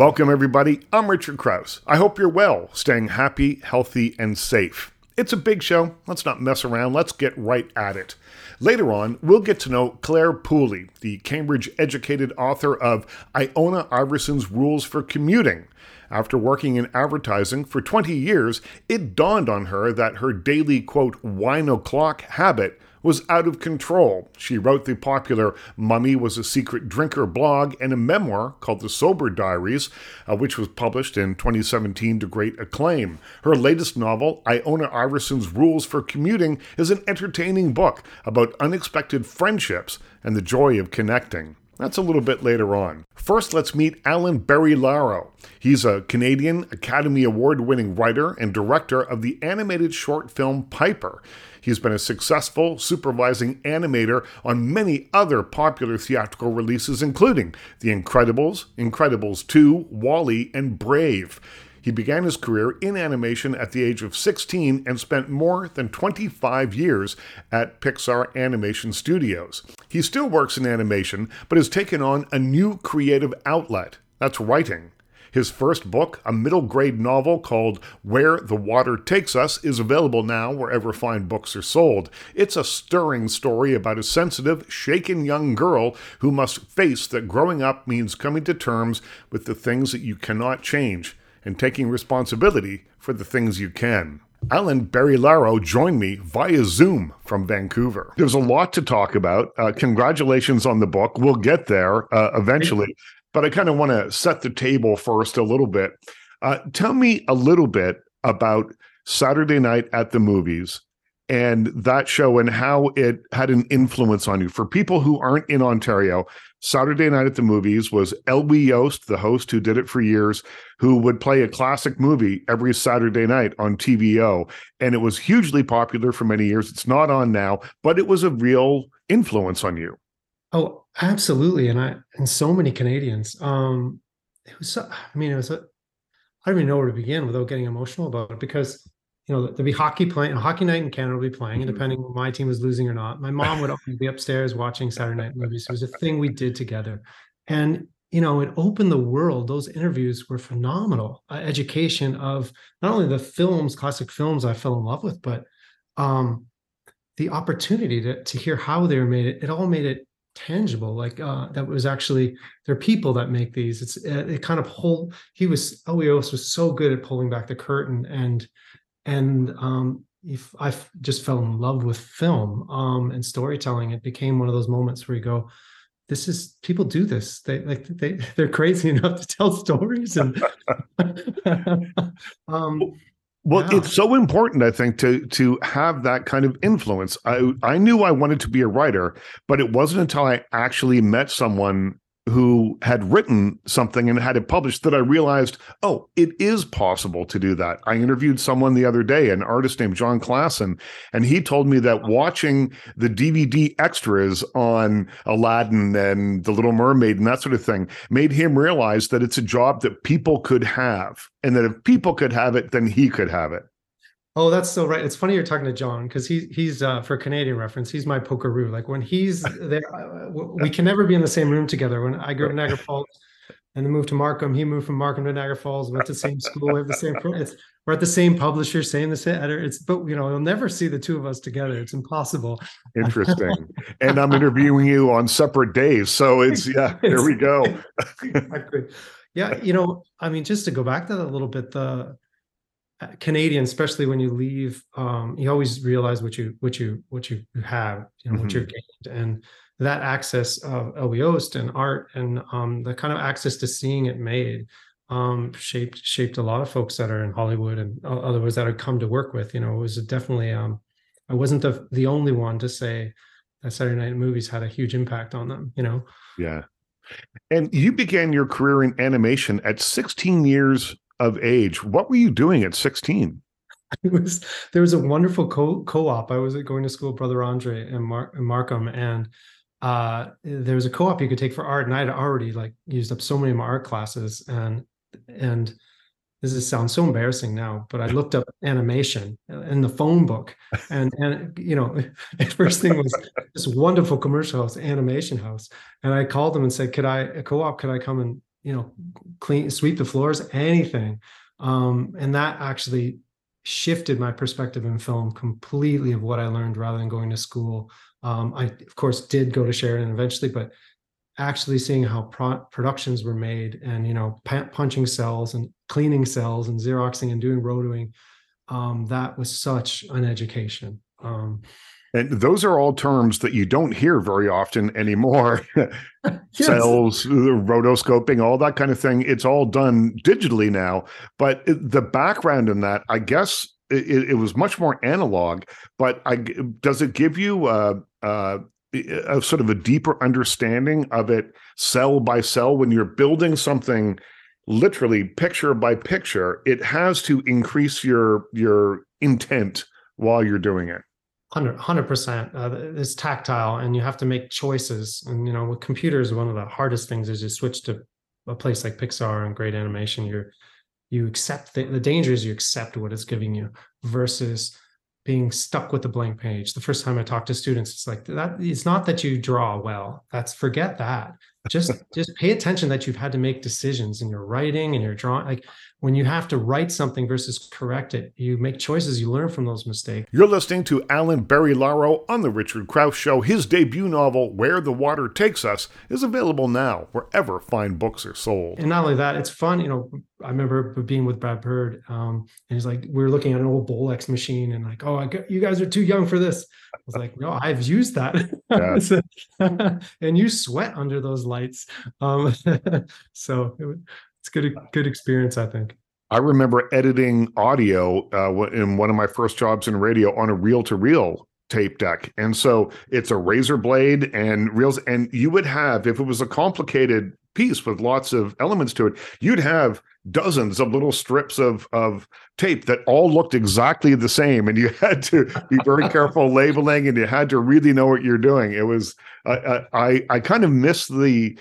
Welcome, everybody. I'm Richard Crouse. I hope you're well, staying happy, healthy, and safe. It's a big show. Let's not mess around. Let's get right at it. Later on, we'll get to know Clare Pooley, the Cambridge-educated author of Iona Iverson's Rules for Commuting. After working in advertising for 20 years, it dawned on her that her daily, quote, wine o'clock habit was out of control. She wrote the popular Mummy Was a Secret Drinker blog and a memoir called The Sober Diaries, which was published in 2017 to great acclaim. Her latest novel, Iona Iverson's Rules for Commuting, is an entertaining book about unexpected friendships and the joy of connecting. That's a little bit later on. First, let's meet Alan Barillaro. He's a Canadian Academy Award-winning writer and director of the animated short film Piper. He's been a successful supervising animator on many other popular theatrical releases, including The Incredibles, Incredibles 2, Wall-E, and Brave. He began his career in animation at the age of 16 and spent more than 25 years at Pixar Animation Studios. He still works in animation, but has taken on a new creative outlet. That's writing. His first book, a middle-grade novel called Where the Water Takes Us, is available now wherever fine books are sold. It's a stirring story about a sensitive, shaken young girl who must face that growing up means coming to terms with the things that you cannot change and taking responsibility for the things you can. Alan Barillaro joined me via Zoom from Vancouver. There's a lot to talk about. Congratulations on the book. We'll get there eventually. But I kind of want to set the table first a little bit. Tell me a little bit about Saturday Night at the Movies and that show and how it had an influence on you. For people who aren't in Ontario, Saturday Night at the Movies was Elby Yost, the host who did it for years, who would play a classic movie every Saturday night on TVO. And it was hugely popular for many years. It's not on now, but it was a real influence on you. Oh, absolutely. And so many Canadians. I don't even know where to begin without getting emotional about it, because you know, there'll be hockey playing, Hockey Night in Canada will be playing, and depending on my team was losing or not, my mom would always be upstairs watching Saturday Night Movies. It was a thing we did together. And, you know, it opened the world. Those interviews were phenomenal. Education of not only the films, classic films I fell in love with, but the opportunity to hear how they were made. It all made it tangible, like that was actually, there are people that make these. It's it kind of whole, Elios was so good at pulling back the curtain and if I just fell in love with film and storytelling, it became one of those moments where you go, this is, people do this. They're crazy enough to tell stories. And It's so important, I think, to have that kind of influence. I knew I wanted to be a writer, but it wasn't until I actually met someone who had written something and had it published that I realized, oh, it is possible to do that. I interviewed someone the other day, an artist named John Klassen, and he told me that watching the DVD extras on Aladdin and The Little Mermaid and that sort of thing made him realize that it's a job that people could have, and that if people could have it, then he could have it. Oh, that's so right. It's funny you're talking to John, because he's for Canadian reference, he's my pokeroo. Like when he's there, we can never be in the same room together. When I grew up in Niagara Falls and then moved to Markham, he moved from Markham to Niagara Falls, went to the same school, we have the same, we're at the same publisher, the same editor. But you know, you'll never see the two of us together. It's impossible. Interesting. And I'm interviewing you on separate days. So it's, yeah, there we go. Exactly. Yeah. You know, I mean, just to go back to that a little bit, the Canadian, especially when you leave, you always realize what you have, you know, what you're gained, and that access of Elby Yost and art and the kind of access to seeing it made shaped a lot of folks that are in Hollywood and others that I've come to work with. You know, it was definitely I wasn't the only one to say that Saturday Night Movies had a huge impact on them. You know, yeah. And you began your career in animation at 16 years of age. What were you doing at 16? There was a wonderful co-op. I was going to school with Brother Andre in Markham, and there was a co-op you could take for art, and I had already like used up so many of my art classes, and this sounds so embarrassing now, but I looked up animation in the phone book, and you know, the first thing was this wonderful commercial house, animation house, and I called them and said, could I come and you know, clean, sweep the floors, anything. And that actually shifted my perspective in film completely of what I learned rather than going to school. I, of course, did go to Sheridan eventually, but actually seeing how productions were made and, you know, punching cells and cleaning cells and Xeroxing and doing rotoing, that was such an education. And those are all terms that you don't hear very often anymore. Cells, rotoscoping, all that kind of thing. It's all done digitally now. But the background in that, I guess it was much more analog. But does it give you a sort of a deeper understanding of it cell by cell? When you're building something literally picture by picture, it has to increase your intent while you're doing it. 100%. It's tactile and you have to make choices. And, you know, with computers, one of the hardest things is you switch to a place like Pixar and great animation. You accept the danger is you accept what it's giving you versus being stuck with the blank page. The first time I talked to students, it's like that. It's not that you draw well. Forget that. Just pay attention that you've had to make decisions in your writing and your drawing. Like when you have to write something versus correct it, you make choices. You learn from those mistakes. You're listening to Alan Barillaro on the Richard Crouse Show. His debut novel, Where the Water Takes Us, is available now wherever fine books are sold. And not only that, it's fun. You know, I remember being with Brad Bird, and he's like, we were looking at an old Bolex machine, and like, oh, you guys are too young for this. I was like, no, I've used that. Yeah. And you sweat under those lights. So it's good experience, I think. I remember editing audio in one of my first jobs in radio on a reel-to-reel tape deck. And so it's a razor blade and reels. And you would have, if it was a complicated piece with lots of elements to it, you'd have dozens of little strips of tape that all looked exactly the same, and you had to be very careful labeling, and you had to really know what you're doing. It was I kind of miss the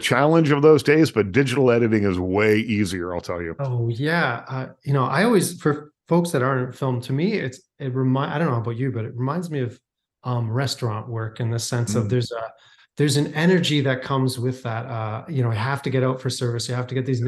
challenge of those days, but digital editing is way easier, I'll tell you. Oh yeah, you know, I always, for folks that aren't in film, to me I don't know about you, but it reminds me of restaurant work in the sense of there's an energy that comes with that. You know, you have to get out for service. You have to get these.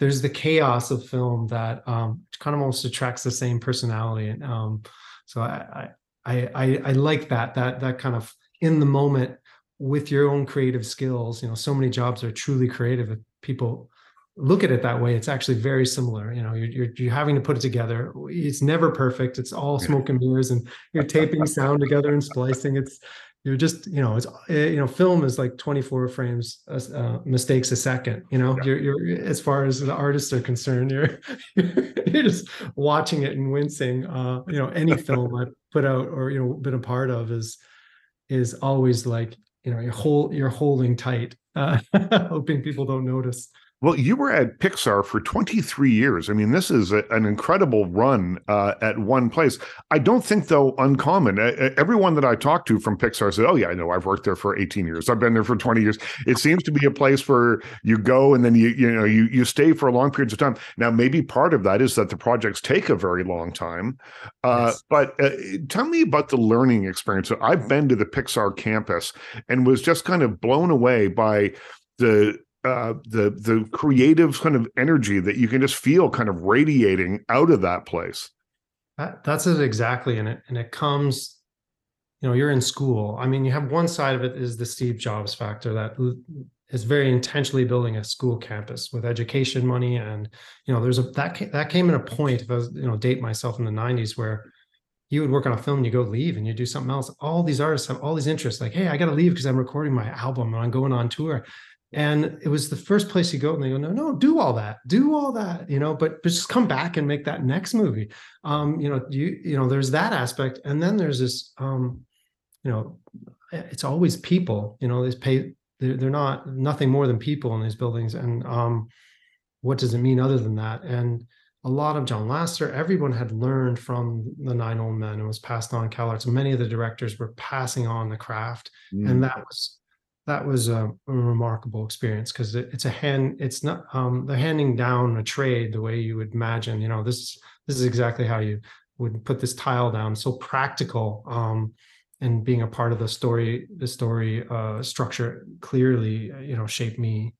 There's the chaos of film that kind of almost attracts the same personality. And so I like that kind of in the moment with your own creative skills. You know, so many jobs are truly creative. If people look at it that way, it's actually very similar. You know, you're having to put it together. It's never perfect. It's all smoke and mirrors, and you're taping sound together and splicing. You're just, you know, it's, you know, film is like 24 frames, mistakes a second, you know. Yeah. You're as far as the artists are concerned, you're just watching it and wincing. You know, any film I put out or, you know, been a part of is always like, you know, you're holding tight, hoping people don't notice. Well, you were at Pixar for 23 years. I mean, this is an incredible run at one place. I don't think, though, uncommon. Everyone that I talked to from Pixar said, oh, yeah, I know, I've worked there for 18 years. I've been there for 20 years. It seems to be a place where you go and then you stay for long periods of time. Now, maybe part of that is that the projects take a very long time. Yes. But tell me about the learning experience. So I've been to the Pixar campus and was just kind of blown away by the creative kind of energy that you can just feel kind of radiating out of that place. That's it exactly, and it comes, you know, you're in school. I mean, you have one side of it is the Steve Jobs factor that is very intentionally building a school campus with education money, and you know, there's that came in a point. If I was, you know, date myself in the 90s where you would work on a film and you go leave and you do something else. All these artists have all these interests. Like, hey, I got to leave because I'm recording my album and I'm going on tour. And it was the first place you go and they go, no, do all that, you know, but just come back and make that next movie. You know, there's that aspect. And then there's this, you know, it's always people, you know, they're not nothing more than people in these buildings. And what does it mean other than that? And a lot of John Lasseter, everyone had learned from the Nine Old Men and was passed on CalArts. Many of the directors were passing on the craft. Mm. And that was a remarkable experience because they're handing down a trade the way you would imagine, you know, this is exactly how you would put this tile down. So practical, and being a part of the story structure clearly, you know, shaped me.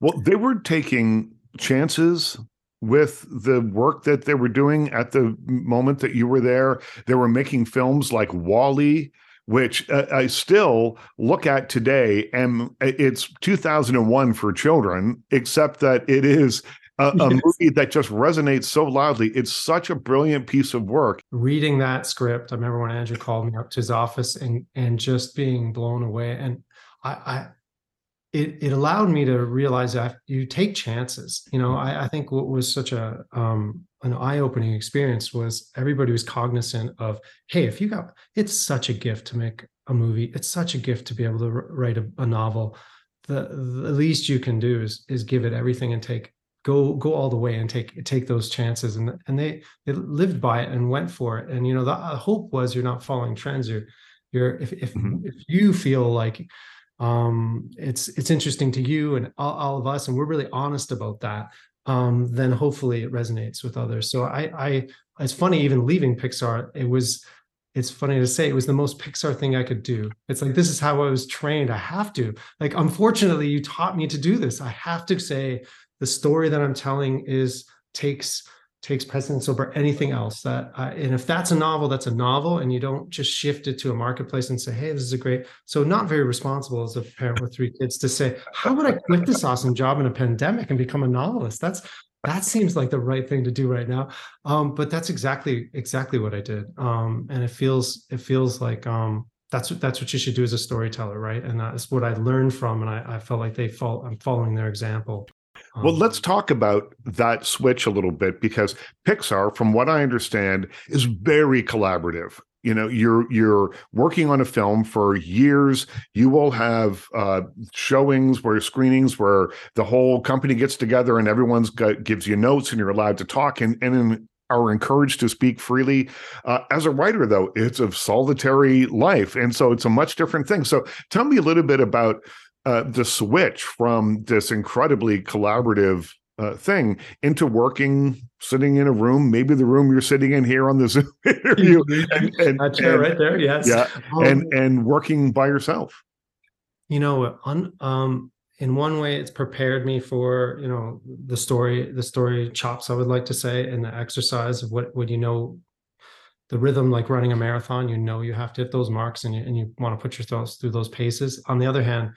Well, they were taking chances with the work that they were doing at the moment that you were there. They were making films like Wall-E, which I still look at today, and it's 2001 for children, except that it is a movie that just resonates so loudly. It's such a brilliant piece of work. Reading that script, I remember when Andrew called me up to his office and just being blown away. And it allowed me to realize that you take chances. You know, I think what was such a an eye-opening experience was everybody was cognizant of, hey, if you got, it's such a gift to make a movie. It's such a gift to be able to write a novel. The least you can do is give it everything and go all the way and take those chances. And they lived by it and went for it. And, you know, the hope was you're not following trends. If you feel like, it's interesting to you and all of us, and we're really honest about that, then hopefully it resonates with others. So it's funny, even leaving Pixar, it's funny to say, it was the most Pixar thing I could do. It's like, this is how I was trained. I have to, like, unfortunately you taught me to do this. I have to say the story that I'm telling takes precedence over anything else and if that's a novel, and you don't just shift it to a marketplace and say, hey, this is a great, so not very responsible as a parent with three kids to say, how would I quit this awesome job in a pandemic and become a novelist? That seems like the right thing to do right now. But that's exactly what I did. And it feels like, that's what you should do as a storyteller. Right. And that's what I learned from. And I felt like I'm following their example. Well, let's talk about that switch a little bit, because Pixar, from what I understand, is very collaborative. You know, you're working on a film for years. You will have screenings where the whole company gets together and everyone's gives you notes and you're allowed to talk and are encouraged to speak freely. As a writer, though, it's a solitary life. And so it's a much different thing. So tell me a little bit about the switch from this incredibly collaborative thing into working, sitting in a room, maybe the room you're sitting in here on the Zoom interview, and that chair right there, yes, yeah, and working by yourself. You know, in one way, it's prepared me for, you know, the story chops, I would like to say, and the exercise of what you know. The rhythm, like running a marathon, you know, you have to hit those marks, and you want to put yourselves through those paces. On the other hand,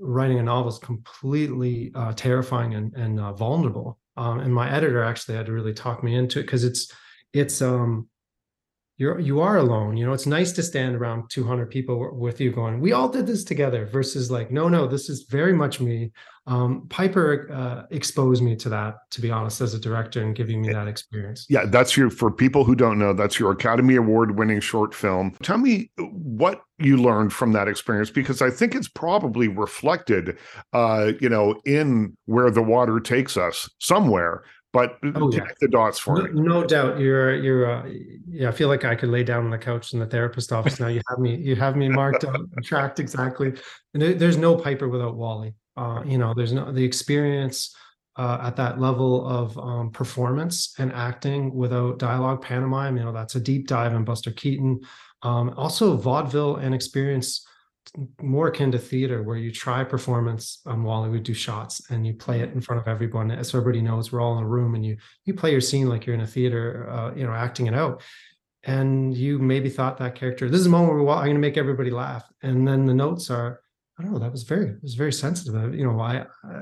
writing a novel is completely terrifying and vulnerable. And my editor actually had to really talk me into it, because it's you are alone. You know, it's nice to stand around 200 people with you going, we all did this together, versus like, no, this is very much me. Piper exposed me to that, to be honest, as a director, and giving me that experience. Yeah, for people who don't know, that's your Academy Award-winning short film. Tell me what you learned from that experience, because I think it's probably reflected, you know, in Where the Water Takes Us somewhere. But connect the dots for me. No doubt, I feel like I could lay down on the couch in the therapist office now. You have me marked up, tracked exactly. And there's no Piper without Wall-E. You know, there's no the experience at that level of performance and acting without dialogue pantomime. You know, that's a deep dive in Buster Keaton. Also vaudeville and experience more akin to theater, where you try performance on Wall-E. We do shots and you play it in front of everyone, so everybody knows we're all in a room, and you play your scene like you're in a theater, you know, acting it out. And you maybe thought that character, this is a moment where I'm going to make everybody laugh, and then the notes are, I don't know, it was very sensitive. You know,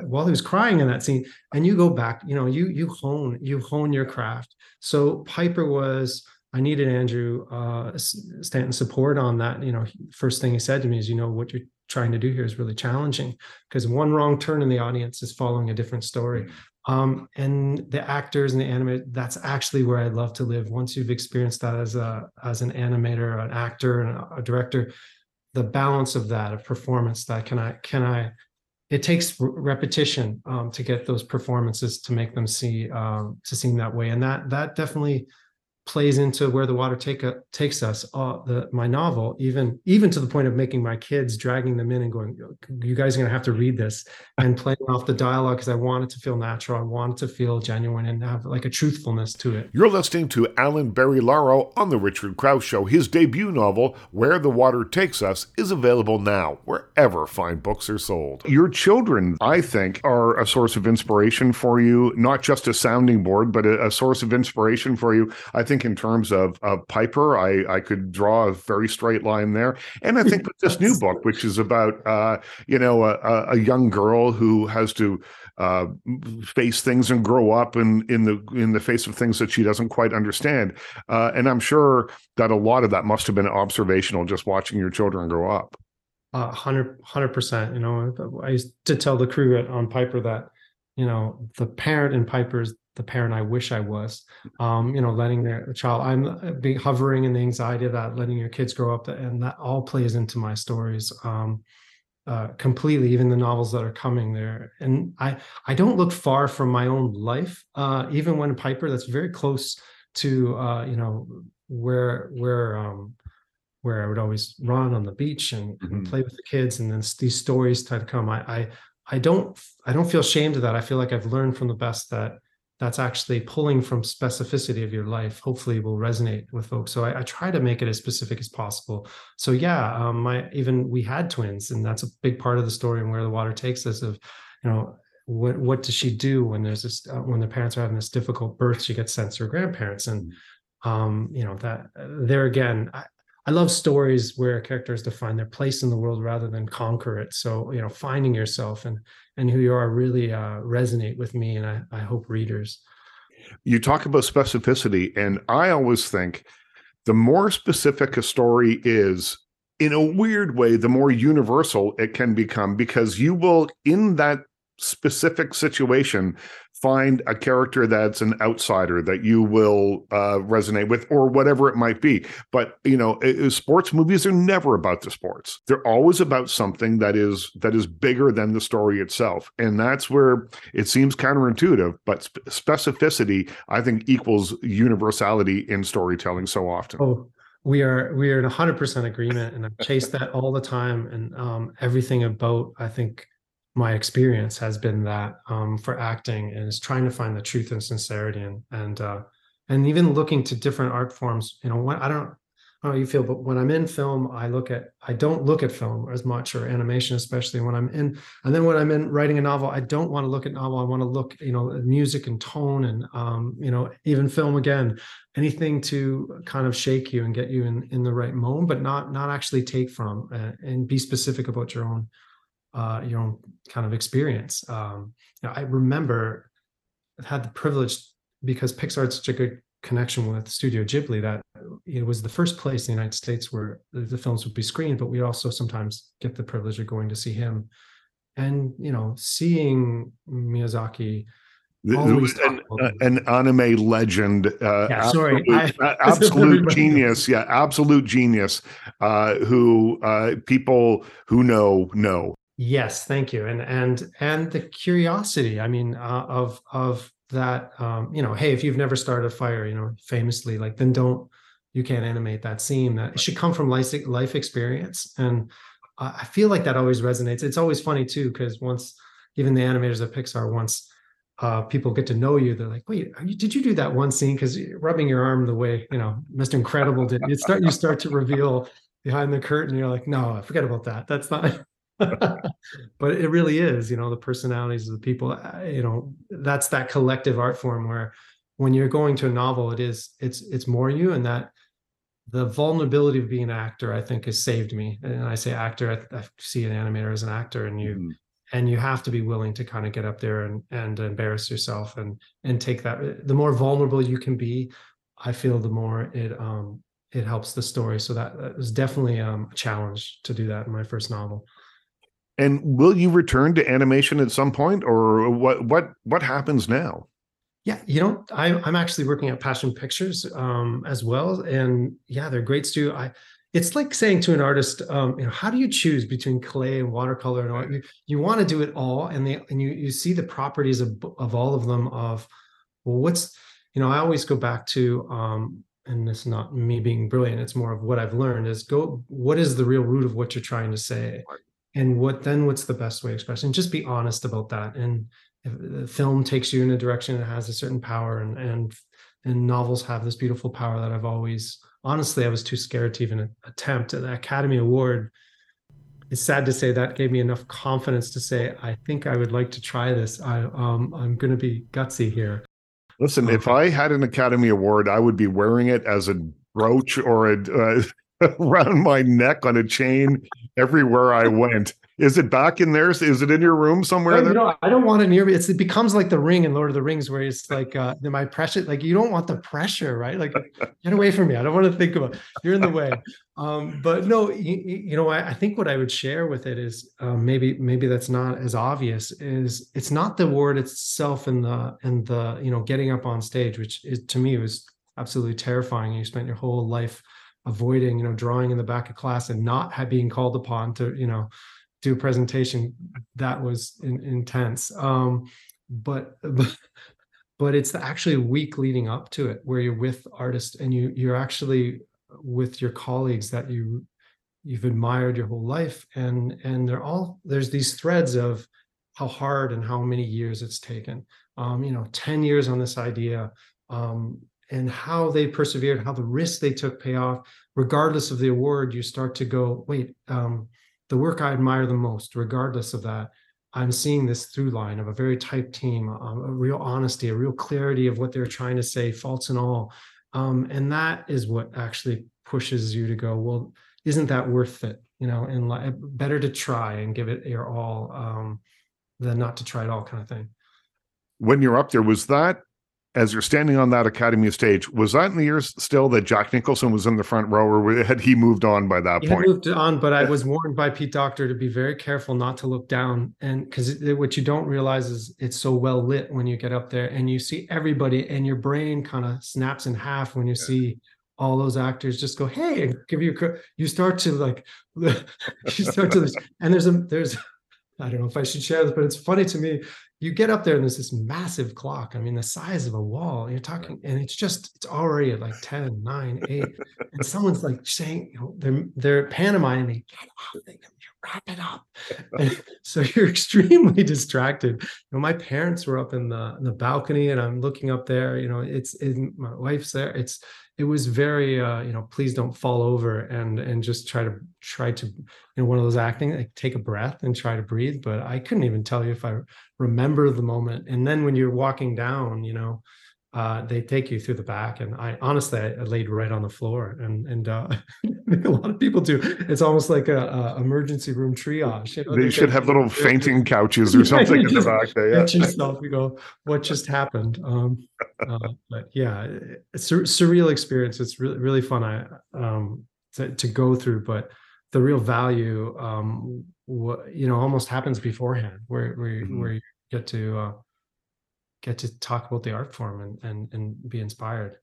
Wall-E was crying in that scene, and you go back. You know, you hone your craft. So Piper was. I needed Andrew Stanton's support on that. You know, first thing he said to me is, you know, what you're trying to do here is really challenging, because one wrong turn in the audience is following a different story. And the actors and the animators, that's actually where I'd love to live. Once you've experienced that as an animator, an actor, and a director, the balance of that, of performance, that can I, it takes repetition to get those performances to make them seem that way. And that definitely plays into Where the Water Takes Us, my novel, even to the point of making my kids, dragging them in and going, you guys are going to have to read this, and playing off the dialogue, because I want it to feel natural. I want it to feel genuine and have like a truthfulness to it. You're listening to Alan Barillaro on The Richard Crouse Show. His debut novel, Where the Water Takes Us, is available now, wherever fine books are sold. Your children, I think, are a source of inspiration for you, not just a sounding board, but a source of inspiration for you. I think in terms of Piper, I could draw a very straight line there. And I think with this new book, which is about, a young girl who has to face things and grow up in the face of things that she doesn't quite understand. And I'm sure that a lot of that must have been observational, just watching your children grow up. 100%. You know, I used to tell the crew on Piper that, you know, the parent in Piper is the parent I wish I was, letting their child, I'm hovering in the anxiety of that, letting your kids grow up, and that all plays into my stories completely, even the novels that are coming there. And I don't look far from my own life, even when Piper, that's very close to, where I would always run on the beach and play with the kids, and then these stories tend to come. I don't feel ashamed of that. I feel like I've learned from the best that's actually pulling from specificity of your life, hopefully will resonate with folks. So I try to make it as specific as possible. So yeah, we had twins, and that's a big part of the story and Where the Water Takes Us, of, you know, what does she do when there's this, when the parents are having this difficult birth, she gets sent to her grandparents. And, that there again, I love stories where characters define their place in the world rather than conquer it. So, you know, finding yourself and who you are really resonate with me, and I hope readers. You talk about specificity, and I always think the more specific a story is, in a weird way, the more universal it can become, because you will, in that specific situation, find a character that's an outsider that you will resonate with, or whatever it might be. But, you know, sports movies are never about the sports. They're always about something that is bigger than the story itself. And that's where it seems counterintuitive, but specificity, I think, equals universality in storytelling so often. Oh, we are in 100% agreement, and I've chased that all the time. And everything about, I think, my experience has been that for acting, and is trying to find the truth and sincerity, and even looking to different art forms. You know, I don't know how you feel, but when I'm in film, I don't look at film as much, or animation, especially when I'm in. And then when I'm in writing a novel, I don't want to look at novel. I want to look, at music and tone, and even film again, anything to kind of shake you and get you in the right moment, but not actually take from, and be specific about your own. Your own kind of experience. I remember I had the privilege, because Pixar had such a good connection with Studio Ghibli, that it was the first place in the United States where the films would be screened, but we also sometimes get the privilege of going to see him. And, seeing Miyazaki, an anime legend, absolute genius. Yeah, absolute genius, who people who know. Yes, thank you. And the curiosity, of that, hey, if you've never started a fire, famously, like, then you can't animate that scene. That it should come from life experience. And I feel like that always resonates. It's always funny too, because once, even the animators of Pixar, once people get to know you, they're like, wait, did you do that one scene? Because you're rubbing your arm the way, Mr. Incredible did. You start to reveal behind the curtain. You're like, no, I forget about that. That's not... But it really is, the personalities of the people, that's that collective art form where, when you're going to a novel, it's more you, and that the vulnerability of being an actor, I think, has saved me. And I say actor, I see an animator as an actor, and you have to be willing to kind of get up there and embarrass yourself and take that. The more vulnerable you can be, I feel, the more it helps the story. So that was definitely a challenge to do that in my first novel. And will you return to animation at some point, or what happens now? Yeah, I'm actually working at Passion Pictures as well, and yeah, they're great studio. It's like saying to an artist, how do you choose between clay and watercolor and art? You want to do it all, and you see the properties of all of them. Of, well, I always go back to and it's not me being brilliant, it's more of what I've learned is what is the real root of what you're trying to say? And what's the best way of expressing? Just be honest about that. And if the film takes you in a direction that has a certain power, and novels have this beautiful power that I've always, honestly, I was too scared to even attempt. The Academy Award, it's sad to say, that gave me enough confidence to say, I think I would like to try this. I'm going to be gutsy here. Listen, if I had an Academy Award, I would be wearing it as a brooch or around my neck on a chain everywhere I went. Is it back in there? Is it in your room somewhere? No, I don't want it near me. It becomes like the ring in Lord of the Rings, where it's like my pressure. Like, you don't want the pressure, right? Like, get away from me. I don't want to think about it. You're in the way. But no, I think what I would share with it is maybe that's not as obvious. Is it's not the word itself in the getting up on stage, which is, to me, was absolutely terrifying. You spent your whole life avoiding drawing in the back of class and not being called upon to do a presentation. That was intense. But it's actually a week leading up to it where you're with artists and you're actually with your colleagues that you've admired your whole life, and they're all, there's these threads of how hard and how many years it's taken, 10 years on this idea, and how they persevered, how the risks they took pay off, regardless of the award. You start to go, wait, the work I admire the most, regardless of that, I'm seeing this through line of a very tight team, a real honesty, a real clarity of what they're trying to say, faults and all. And that is what actually pushes you to go, well, isn't that worth it? And better to try and give it your all than not to try at all, kind of thing. When you're up there, was that, as you're standing on that Academy stage, was that in the years still that Jack Nicholson was in the front row, or had he moved on by that point? He moved on, but I was warned by Pete Docter to be very careful not to look down. And because what you don't realize is it's so well lit when you get up there and you see everybody, and your brain kind of snaps in half when you see all those actors just go, hey, give you a, you start to like, you start to, and there's, I don't know if I should share this, but it's funny to me. You get up there and there's this massive clock. I mean, the size of a wall. You're talking, and it's already at like 10, 9, 8. And someone's like saying, they're pantomiming, get off, wrap it up. And so you're extremely distracted. My parents were up in the balcony, and I'm looking up there. My wife's there. It was very, please don't fall over and just try to, one of those acting, like take a breath and try to breathe. But I couldn't even tell you if I remember the moment. And then when you're walking down, they take you through the back. And I honestly laid right on the floor, and a lot of people do. It's almost like a emergency room triage. They should have little fainting couches or something in the back there. Yeah. Yourself, you go, what just happened? But yeah, it's a surreal experience. It's really, really fun to go through, but the real value, almost happens beforehand, where you get to talk about the art form and be inspired.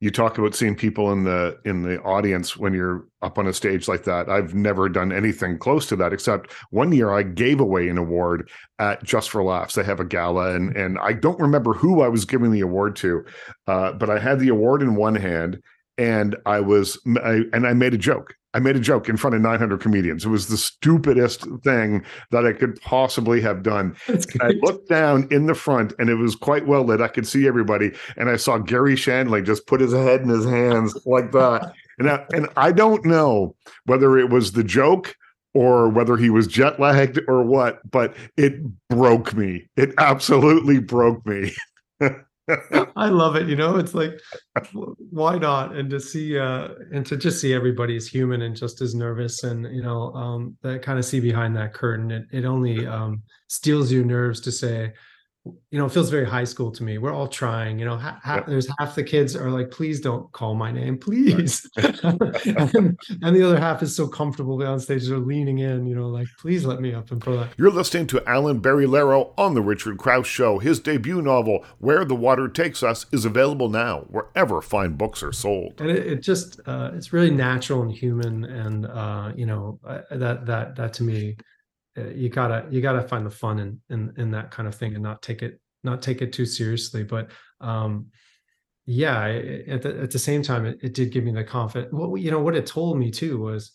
You talk about seeing people in the audience when you're up on a stage like that. I've never done anything close to that, except one year I gave away an award at Just for Laughs. They have a gala, and I don't remember who I was giving the award to, but I had the award in one hand, and I made a joke. I made a joke in front of 900 comedians. It was the stupidest thing that I could possibly have done. I looked down in the front, and it was quite well lit. I could see everybody. And I saw Gary Shandling just put his head in his hands like that. And I don't know whether it was the joke or whether he was jet lagged or what, but it broke me. It absolutely broke me. I love it. It's like, why not? And to see and to just see everybody as human and just as nervous, and that kind of see behind that curtain. It only steals your nerves to say, it feels very high school to me. We're all trying. There's half the kids are like, please don't call my name, please. and the other half is so comfortable on stage, they're leaning in, like, please let me up and pull that. You're listening to Alan Barillaro on The Richard Crouse Show. His debut novel, Where the Water Takes Us, is available now wherever fine books are sold. And it just it's really natural and human, and that to me. You gotta find the fun in that kind of thing, and not take it too seriously. But yeah, at the same time, it did give me the confidence. Well, you know, what it told me too was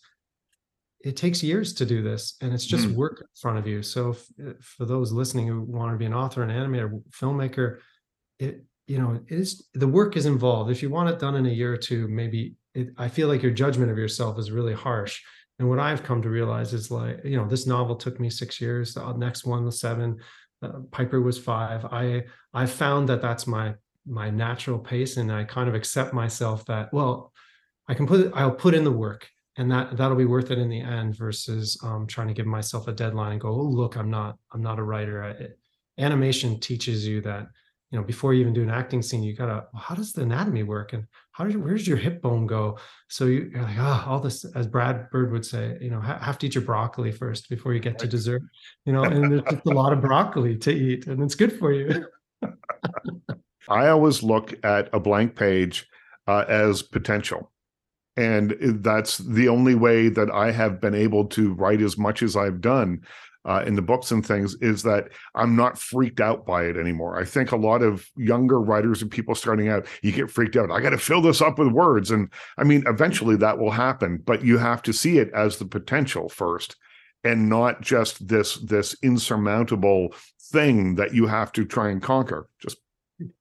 it takes years to do this, and it's just work in front of you. So for those listening who want to be an author, an animator, filmmaker, it is, the work is involved. If you want it done in a year or two, maybe I feel like your judgment of yourself is really harsh. And what I've come to realize is, like, you know, this novel took me 6 years, the next one was 7, Piper was 5. I found that that's my natural pace, and I kind of accept myself that, well, I'll put in the work, and that'll be worth it in the end, versus trying to give myself a deadline and go, oh, look, I'm not a writer. Animation teaches you that, you know, before you even do an acting scene, you gotta, well, how does the anatomy work, and where's your hip bone go? So you're like, all this, as Brad Bird would say, you know, have to eat your broccoli first before you get to dessert, you know, and there's just a lot of broccoli to eat, and it's good for you. I always look at a blank page as potential. And that's the only way that I have been able to write as much as I've done in the books and things, is that I'm not freaked out by it anymore. I think a lot of younger writers and people starting out, you get freaked out. I got to fill this up with words. And I mean, eventually that will happen, but you have to see it as the potential first, and not just this insurmountable thing that you have to try and conquer. Just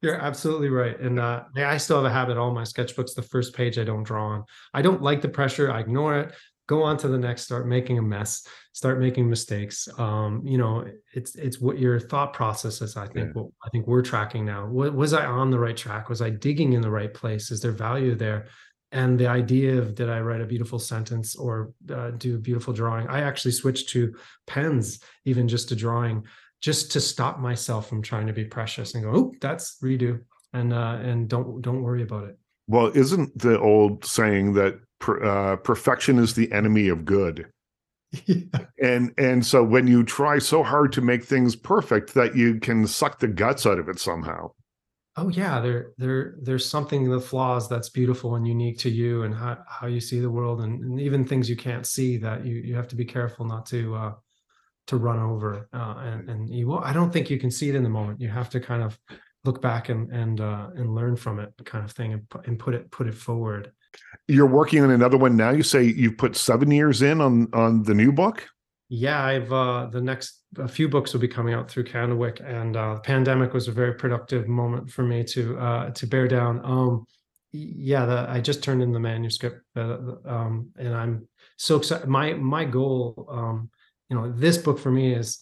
You're absolutely right. And I still have a habit, all my sketchbooks, the first page I don't draw on. I don't like the pressure. I ignore it. Go on to the next, start making a mess, start making mistakes. You know, it's what your thought process is, I think. Yeah. Well, I think we're tracking now. Was I on the right track? Was I digging in the right place? Is there value there? And the idea of, did I write a beautiful sentence or do a beautiful drawing? I actually switched to pens, even just to drawing, just to stop myself from trying to be precious and go, oh, that's redo, and don't worry about it. Well, isn't the old saying that perfection is the enemy of good? Yeah. And so when you try so hard to make things perfect, that you can suck the guts out of it somehow. Oh yeah, there's something in the flaws that's beautiful and unique to you, and how you see the world, and even things you can't see that you have to be careful not to to run over, and you will. I don't think you can see it in the moment. You have to kind of look back and learn from it, kind of thing, and put it forward. You're working on another one now. You say you've put 7 years in on the new book. Yeah, I've the next a few books will be coming out through Candlewick, and the pandemic was a very productive moment for me to bear down. I just turned in the manuscript, and I'm so excited. My goal. You know, this book for me is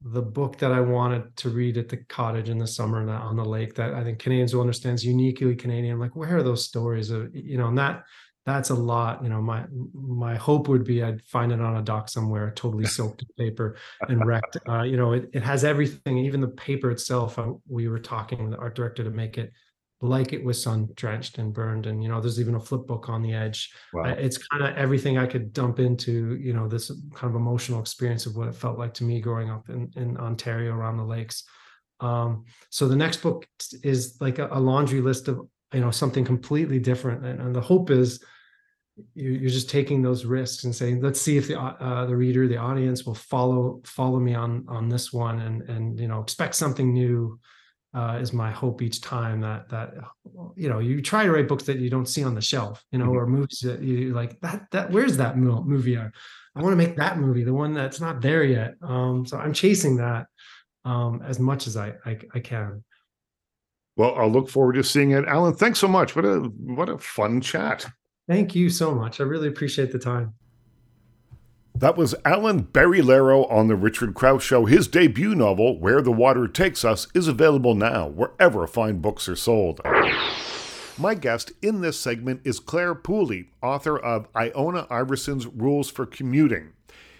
the book that I wanted to read at the cottage in the summer on the lake, that I think Canadians will understand is uniquely Canadian. Like, where are those stories of, you know, and that's a lot. You know, my hope would be I'd find it on a dock somewhere, totally soaked in paper and wrecked. You know, it has everything, even the paper itself. We were talking with the art director to make it like it was sun drenched and burned, and you know, there's even a flip book on the edge. Wow. It's kind of everything I could dump into, you know, this kind of emotional experience of what it felt like to me growing up in Ontario around the lakes. So the next book is like a laundry list of, you know, something completely different, and the hope is you're just taking those risks and saying, let's see if the reader, the audience, will follow me on this one, and you know, expect something new. Is my hope each time that you know, you try to write books that you don't see on the shelf, you know, or movies that you like that where's that movie? I want to make that movie, the one that's not there yet. So I'm chasing that as much as I can. Well, I'll look forward to seeing it. Alan, thanks so much. What a fun chat. Thank you so much. I really appreciate the time. That was Alan Barillaro on The Richard Crouse Show. His debut novel, Where the Water Takes Us, is available now wherever fine books are sold. My guest in this segment is Clare Pooley, author of Iona Iverson's Rules for Commuting.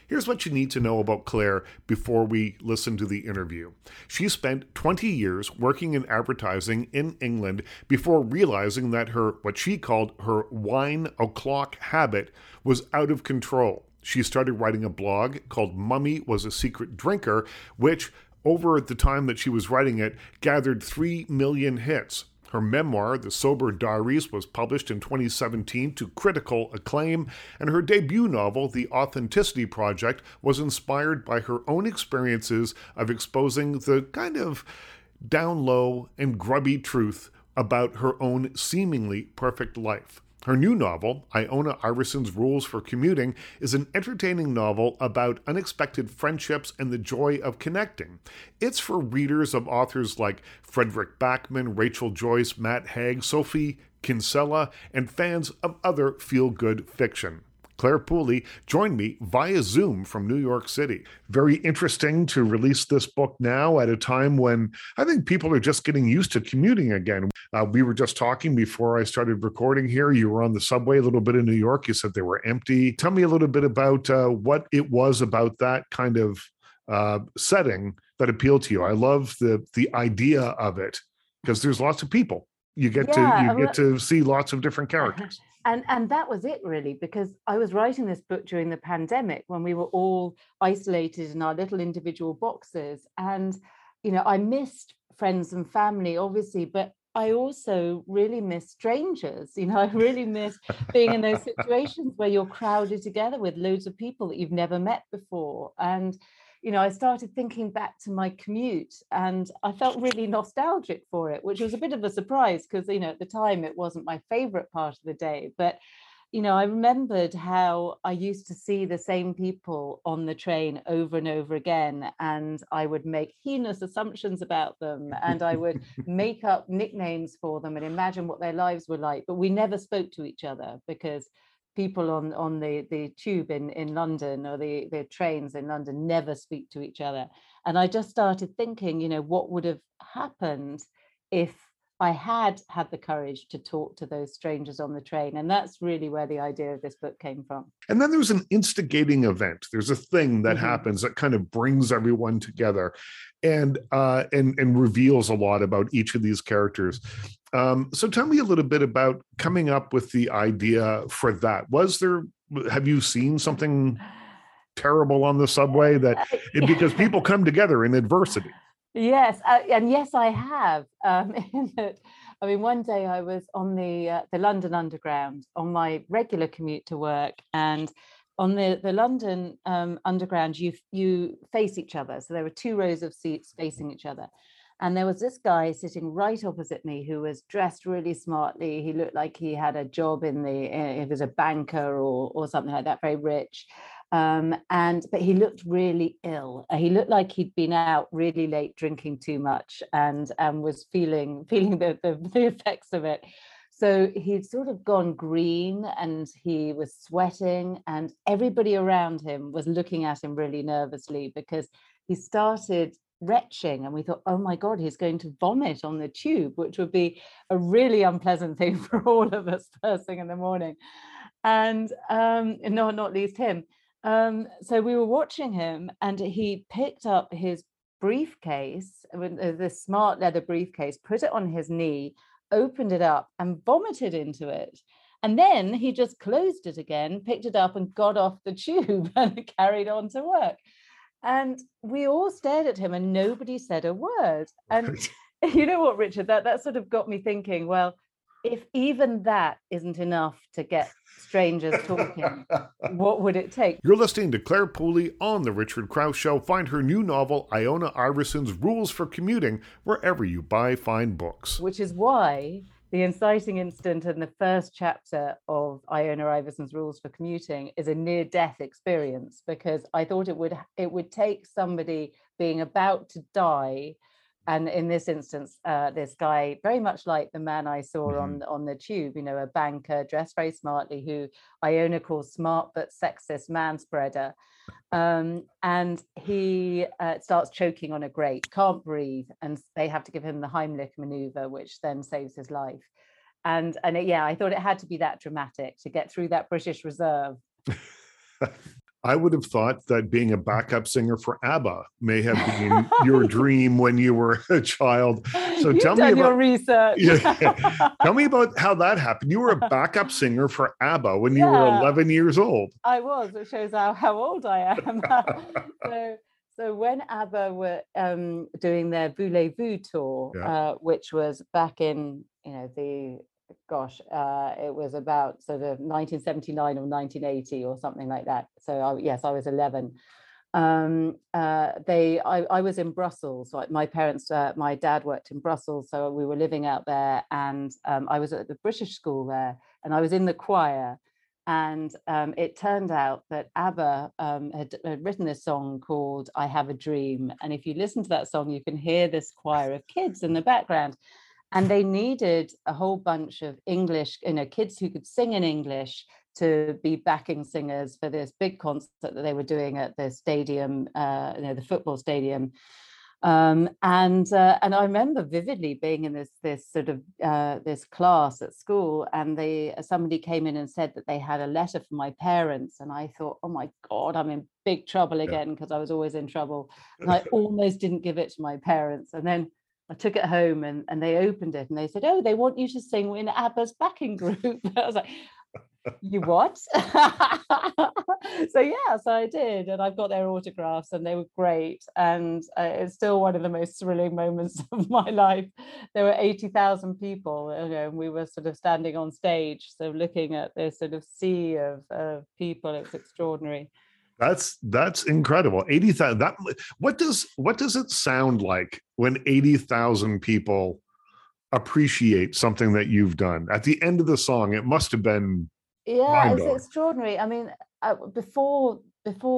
Here's what you need to know about Clare before we listen to the interview. She spent 20 years working in advertising in England before realizing that her, what she called her wine o'clock habit, was out of control. She started writing a blog called Mummy Was a Secret Drinker, which, over the time that she was writing it, gathered 3 million hits. Her memoir, The Sober Diaries, was published in 2017 to critical acclaim, and her debut novel, The Authenticity Project, was inspired by her own experiences of exposing the kind of down-low and grubby truth about her own seemingly perfect life. Her new novel, Iona Iverson's Rules for Commuting, is an entertaining novel about unexpected friendships and the joy of connecting. It's for readers of authors like Frederick Backman, Rachel Joyce, Matt Haig, Sophie Kinsella, and fans of other feel-good fiction. Clare Pooley joined me via Zoom from New York City. Very interesting to release this book now at a time when I think people are just getting used to commuting again. We were just talking before I started recording here. You were on the subway a little bit in New York. You said they were empty. Tell me a little bit about what it was about that kind of setting that appealed to you. I love the idea of it because there's lots of people. You get to see lots of different characters. And that was it, really, because I was writing this book during the pandemic when we were all isolated in our little individual boxes. And, you know, I missed friends and family, obviously, but I also really missed strangers. You know, I really missed being in those situations where you're crowded together with loads of people that you've never met before. And, you know, I started thinking back to my commute and I felt really nostalgic for it, which was a bit of a surprise because, you know, at the time it wasn't my favorite part of the day. But, you know, I remembered how I used to see the same people on the train over and over again, and I would make heinous assumptions about them and I would make up nicknames for them and imagine what their lives were like. But we never spoke to each other because people on the tube in London or the trains in London never speak to each other. And I just started thinking, you know, what would have happened if I had had the courage to talk to those strangers on the train? And that's really where the idea of this book came from. And then there's an instigating event. There's a thing that happens that kind of brings everyone together and reveals a lot about each of these characters. So tell me a little bit about coming up with the idea for that. Have you seen something terrible on the subway because people come together in adversity? Yes. And yes, I have. I mean, one day I was on the London Underground on my regular commute to work, and on the London Underground, you face each other. So there were two rows of seats facing each other. And there was this guy sitting right opposite me who was dressed really smartly. He looked like he had a job he was a banker or something like that, very rich. But he looked really ill. He looked like he'd been out really late drinking too much and was feeling the effects of it. So he'd sort of gone green and he was sweating, and everybody around him was looking at him really nervously because he started retching, and we thought, oh my god, he's going to vomit on the tube, which would be a really unpleasant thing for all of us first thing in the morning, and not least him. So we were watching him, and he picked up his briefcase, this smart leather briefcase, put it on his knee, opened it up and vomited into it. And then he just closed it again, picked it up and got off the tube and carried on to work. And we all stared at him and nobody said a word. And you know what, Richard, that sort of got me thinking, well, if even that isn't enough to get strangers talking, what would it take? You're listening to Clare Pooley on The Richard Crouse Show. Find her new novel, Iona Iverson's Rules for Commuting, wherever you buy fine books. Which is why the inciting incident in the first chapter of Iona Iverson's Rules for Commuting is a near-death experience, because I thought it would take somebody being about to die, and in this instance, this guy, very much like the man I saw on the tube, you know, a banker dressed very smartly, who Iona calls smart but sexist manspreader, and he starts choking on a grape, can't breathe, and they have to give him the Heimlich maneuver, which then saves his life. And I thought it had to be that dramatic to get through that British Reserve. I would have thought that being a backup singer for ABBA may have been your dream when you were a child. So you've done your research. Tell me about how that happened. You were a backup singer for ABBA when you were 11 years old. I was, which shows how old I am. So when ABBA were doing their Voulez-Vous tour, which was back in, you know, it was about sort of 1979 or 1980 or something like that. So I was 11. I was in Brussels. Like my parents, my dad worked in Brussels, so we were living out there, and I was at the British school there, and I was in the choir. And it turned out that ABBA had written this song called I Have a Dream. And if you listen to that song, you can hear this choir of kids in the background. And they needed a whole bunch of English, you know, kids who could sing in English to be backing singers for this big concert that they were doing at the stadium, you know, the football stadium. And I remember vividly being in this sort of this class at school, and somebody came in and said that they had a letter from my parents, and I thought, oh my God, I'm in big trouble again, because I was always in trouble, and I almost didn't give it to my parents. And then I took it home, and they opened it, and they said, oh, they want you to sing in ABBA's backing group. I was like, you what? So yeah, so I did, and I've got their autographs, and they were great, and it's still one of the most thrilling moments of my life. There were 80,000 people, you know, and we were sort of standing on stage, so looking at this sort of sea of people. It's extraordinary. That's incredible. 80,000. That what does it sound like when 80,000 people appreciate something that you've done? At the end of the song, it must have been. Yeah, it's extraordinary. I mean, before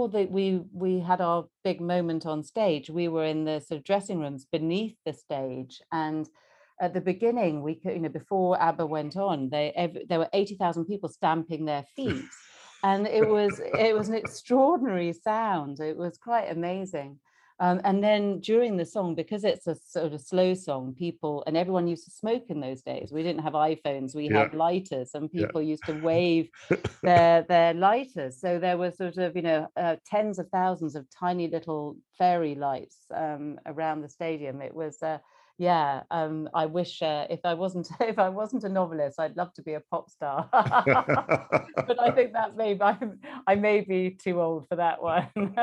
we had our big moment on stage, we were in the sort of dressing rooms beneath the stage, and at the beginning, we could, you know, before ABBA went on, there were 80,000 people stamping their feet, and it was an extraordinary sound. It was quite amazing. And then during the song, because it's a sort of slow song, people, and everyone used to smoke in those days. We didn't have iPhones, we had lighters, and people used to wave their lighters. So there were sort of, you know, tens of thousands of tiny little fairy lights around the stadium. It was, I wish if I wasn't a novelist, I'd love to be a pop star. But I think that I may be too old for that one.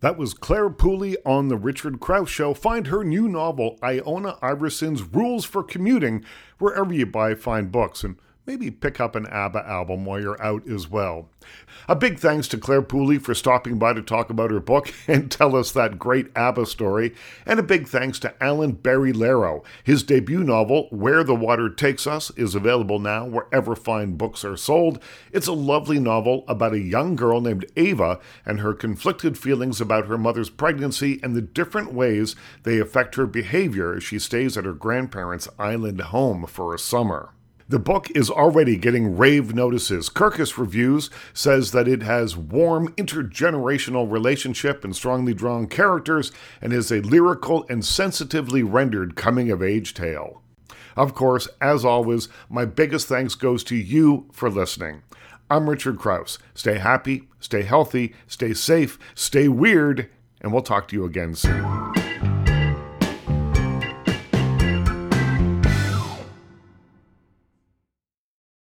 That was Clare Pooley on The Richard Crouse Show. Find her new novel, Iona Iverson's Rules for Commuting, wherever you buy fine books, and maybe pick up an ABBA album while you're out as well. A big thanks to Clare Pooley for stopping by to talk about her book and tell us that great ABBA story. And a big thanks to Alan Barillaro. His debut novel, Where the Water Takes Us, is available now wherever fine books are sold. It's a lovely novel about a young girl named Ava and her conflicted feelings about her mother's pregnancy and the different ways they affect her behavior as she stays at her grandparents' island home for a summer. The book is already getting rave notices. Kirkus Reviews says that it has warm intergenerational relationship and strongly drawn characters and is a lyrical and sensitively rendered coming-of-age tale. Of course, as always, my biggest thanks goes to you for listening. I'm Richard Crouse. Stay happy, stay healthy, stay safe, stay weird, and we'll talk to you again soon.